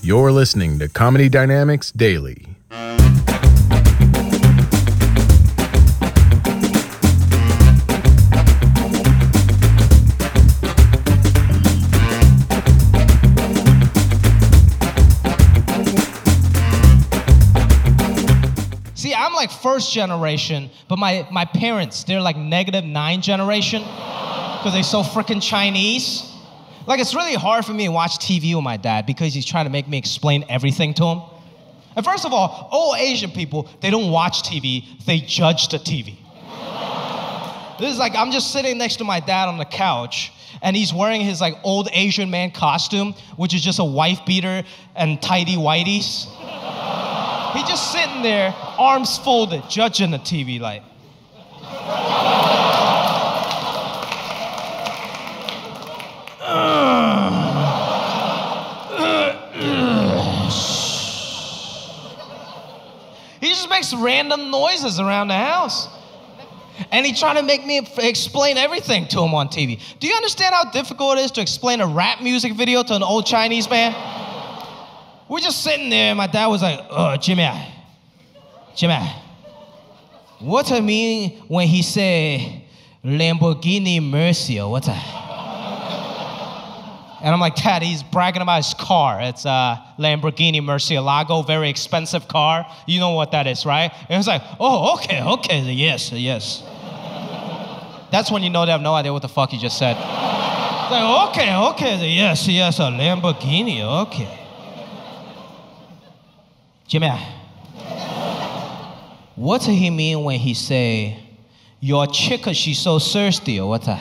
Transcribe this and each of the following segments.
You're listening to Comedy Dynamics Daily. See, I'm like first generation, but my parents, they're like -9 generation because they're so freaking Chinese. Like, it's really hard for me to watch TV with my dad because he's trying to make me explain everything to him. And first of all Asian people, they don't watch TV, they judge the TV. This is like, I'm just sitting next to my dad on the couch, and he's wearing his like old Asian man costume, which is just a wife beater and tidy whities. He's just sitting there, arms folded, judging the TV like. He just makes random noises around the house. And he's trying to make me explain everything to him on TV. Do you understand how difficult it is to explain a rap music video to an old Chinese man? We're just sitting there, and my dad was like, Jimmy, what I mean when he say Lamborghini Murcielago, what's that? And I'm like, Dad, he's bragging about his car. It's a Lamborghini Murcielago, very expensive car. You know what that is, right? And he's like, oh, okay, yes. That's when you know they have no idea what the fuck you just said. It's like, okay, yes, a Lamborghini, okay. Jimmy, what did he mean when he say, your chica, she's so thirsty, or what's that?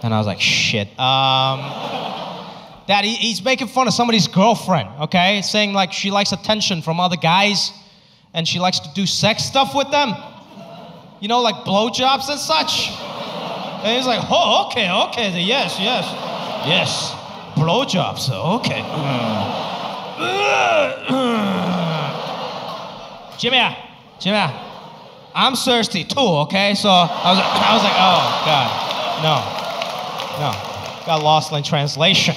And I was like, shit. Dad, he's making fun of somebody's girlfriend, okay? Saying like she likes attention from other guys and she likes to do sex stuff with them. You know, like blowjobs and such. And he's like, oh, okay, yes. Blowjobs, okay. Jimmy, I'm thirsty too, okay? So I was like, oh, God, no. No, got lost in translation.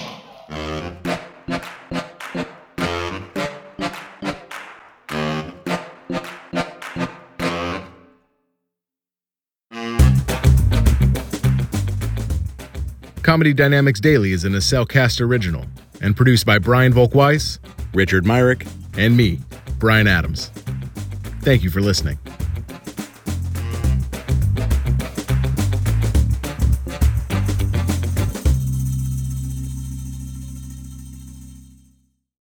Comedy Dynamics Daily is a Nacelle Cast original and produced by Brian Volkweis, Richard Myrick, and me, Brian Adams. Thank you for listening.